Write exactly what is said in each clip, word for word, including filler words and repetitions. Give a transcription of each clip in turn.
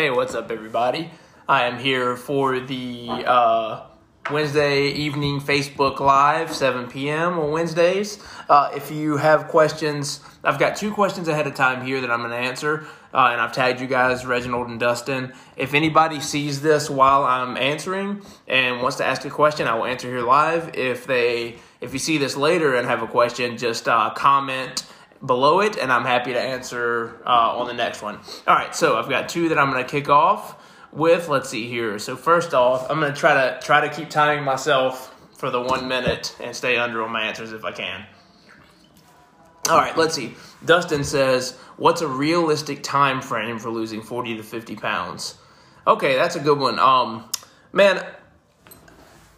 Hey, what's up, everybody? I am here for the uh, Wednesday evening Facebook Live, seven p.m. on Wednesdays. Uh, if you have questions, I've got two questions ahead of time here that I'm going to answer, uh, and I've tagged you guys, Reginald and Dustin. If anybody sees this while I'm answering and wants to ask a question, I will answer here live. If they, if you see this later and have a question, just uh, comment below it, and I'm happy to answer uh, on the next one. All right, so I've got two that I'm going to kick off with. Let's see here. So first off, I'm going to try to try to keep timing myself for the one minute and stay under on my answers if I can. All right, let's see. Dustin says, "What's a realistic time frame for losing forty to fifty pounds?" Okay, that's a good one. Um, man.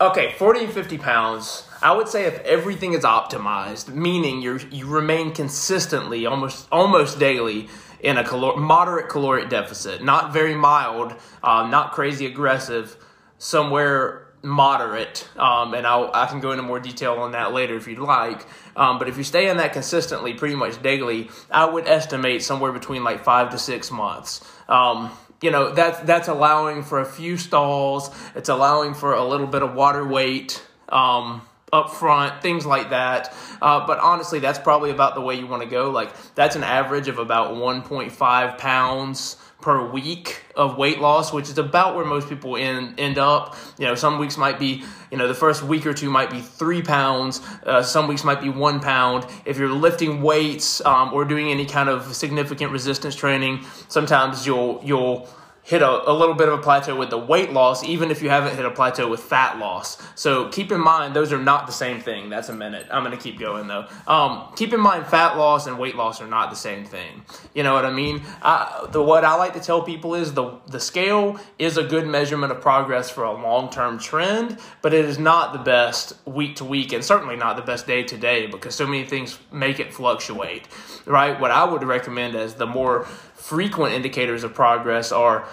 Okay, forty and fifty pounds. I would say if everything is optimized, meaning you you remain consistently, almost almost daily, in a calor- moderate caloric deficit, not very mild, uh, not crazy aggressive, somewhere moderate, um, and I'll, I can go into more detail on that later if you'd like, um, but if you stay in that consistently, pretty much daily, I would estimate somewhere between like five to six months. Um, You know, that's, that's allowing for a few stalls. It's allowing for a little bit of water weight um, up front, things like that. Uh, but honestly, that's probably about the way you want to go. Like, that's an average of about one point five pounds per week of weight loss, which is about where most people end, end up. You know, some weeks might be, you know, the first week or two might be three pounds. Uh, some weeks might be one pound. If you're lifting weights um, or doing any kind of significant resistance training, sometimes you'll you'll hit a, a little bit of a plateau with the weight loss, even if you haven't hit a plateau with fat loss. So keep in mind, those are not the same thing. That's a minute. I'm going to keep going, though. Um, keep in mind, fat loss and weight loss are not the same thing. You know what I mean? I, the, what I like to tell people is the, the scale is a good measurement of progress for a long-term trend, but it is not the best week-to-week and certainly not the best day-to-day because so many things make it fluctuate, right? What I would recommend as the more frequent indicators of progress are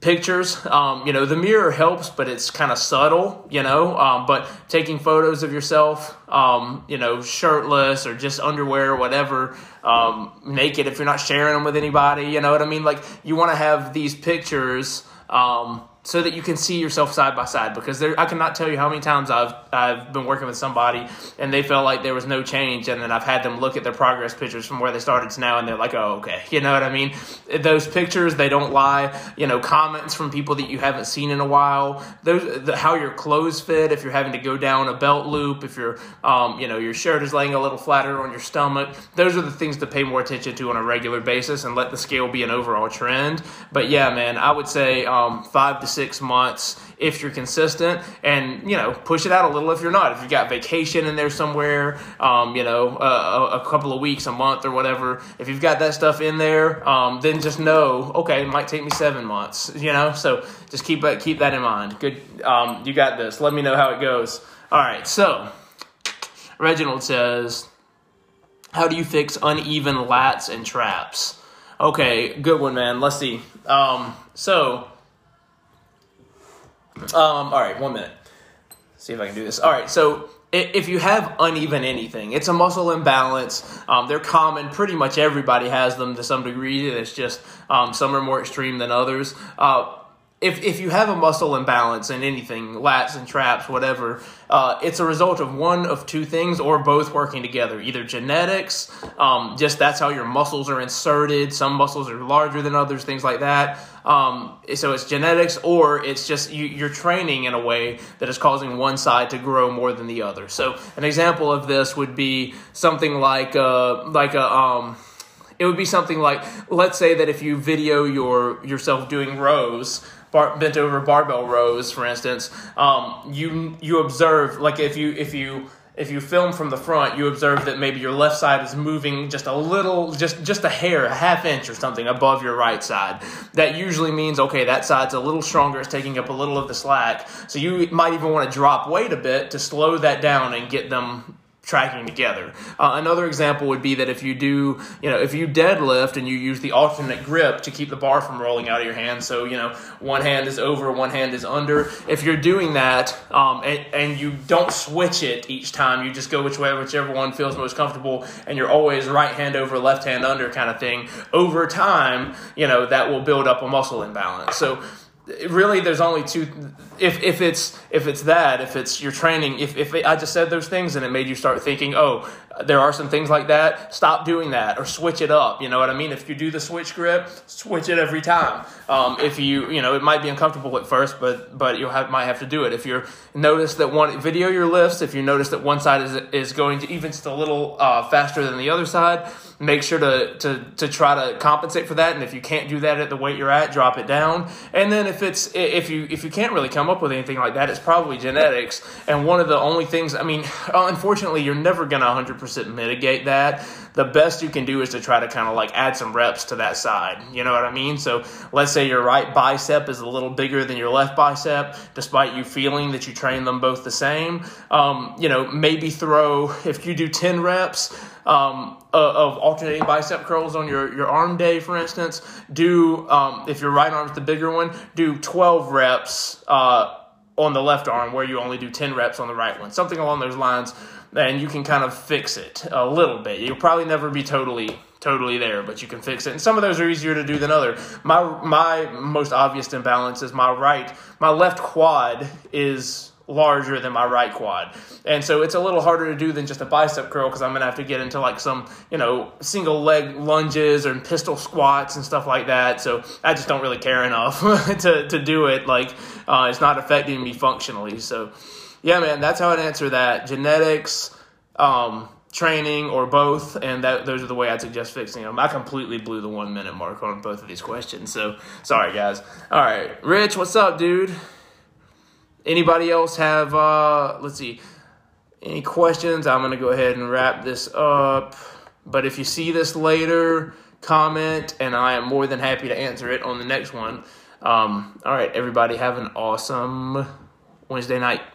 pictures. Um, you know, the mirror helps, but it's kind of subtle, you know, um, but taking photos of yourself, um, you know, shirtless or just underwear or whatever, um, naked if you're not sharing them with anybody, you know what I mean? Like, you want to have these pictures um, so that you can see yourself side by side because there, I cannot tell you how many times I've, I've been working with somebody and they felt like there was no change, and then I've had them look at their progress pictures from where they started to now, and they're like, oh, okay. You know what I mean? Those pictures, they don't lie. You know, comments from people that you haven't seen in a while, those, the, how your clothes fit, if you're having to go down a belt loop, if you're, um, you know, your shirt is laying a little flatter on your stomach, those are the things to pay more attention to on a regular basis and let the scale be an overall trend. But yeah, man, I would say um, five to six months if you're consistent, and, you know, push it out a little if you're not. If you've got vacation in there somewhere, um, you know, uh, a couple of weeks, a month or whatever, if you've got that stuff in there, um, then just know, okay, it might take me seven months, you know? So just keep, keep that in mind. Good. Um, you got this. Let me know how it goes. All right. So Reginald says, how do you fix uneven lats and traps? Okay. Good one, man. Let's see. Um, so, um, all right, one minute. See if I can do this. All right, so if you have uneven anything, it's a muscle imbalance. Um, they're common. Pretty much everybody has them to some degree. It's just um, some are more extreme than others. Uh, if if you have a muscle imbalance in anything, lats and traps, whatever, uh, it's a result of one of two things or both working together, either genetics, um, just that's how your muscles are inserted. Some muscles are larger than others, things like that. Um, so it's genetics, or it's just you, you're training in a way that is causing one side to grow more than the other. So an example of this would be something like a, like a, um, it would be something like, let's say that if you video your yourself doing rows, bar, bent over barbell rows, for instance, um, you you observe, like if you if you. If you film from the front, you observe that maybe your left side is moving just a little, just, just a hair, a half inch or something above your right side. That usually means, okay, that side's a little stronger, it's taking up a little of the slack. So you might even want to drop weight a bit to slow that down and get them tracking together. Uh, another example would be that if you do, you know, if you deadlift and you use the alternate grip to keep the bar from rolling out of your hand, so, you know, one hand is over, one hand is under. If you're doing that um, and, and you don't switch it each time, you just go which way, whichever one feels most comfortable, and you're always right hand over, left hand under kind of thing, over time, you know, that will build up a muscle imbalance. So really, there's only two. If if it's if it's that, if it's your training, if if it, I just said those things and it made you start thinking, oh, there are some things like that. Stop doing that or switch it up. You know what I mean? If you do the switch grip, switch it every time. Um, if you you know, it might be uncomfortable at first, but but you have might have to do it. If you notice that one video your lifts, if you notice that one side is is going to even just a little uh, faster than the other side, make sure to to to try to compensate for that. And if you can't do that at the weight you're at, drop it down. And then if If it's if you if you can't really come up with anything like that, it's probably genetics. And one of the only things, I mean, unfortunately, you're never going to one hundred percent mitigate that. The best you can do is to try to kind of like add some reps to that side. You know what I mean? So let's say your right bicep is a little bigger than your left bicep, despite you feeling that you train them both the same. Um, you know, maybe throw, if you do ten reps um, of alternating bicep curls on your, your arm day, for instance, do, um, if your right arm's the bigger one, do twelve reps uh, on the left arm where you only do ten reps on the right one. Something along those lines, and you can kind of fix it a little bit. You'll probably never be totally... totally there, but you can fix it. And some of those are easier to do than other. My my most obvious imbalance is my right, my left quad is larger than my right quad. And so it's a little harder to do than just a bicep curl because I'm going to have to get into like some, you know, single leg lunges or pistol squats and stuff like that. So I just don't really care enough to, to do it. Like uh, it's not affecting me functionally. So yeah, man, that's how I'd answer that. Genetics, um, training, or both, and that those are the way I'd suggest fixing them. I completely blew the one minute mark on both of these questions, so sorry, guys. All right, Rich, what's up, dude? Anybody else have, uh, let's see, any questions? I'm going to go ahead and wrap this up, but if you see this later, comment, and I am more than happy to answer it on the next one. Um, all right, everybody, have an awesome Wednesday night.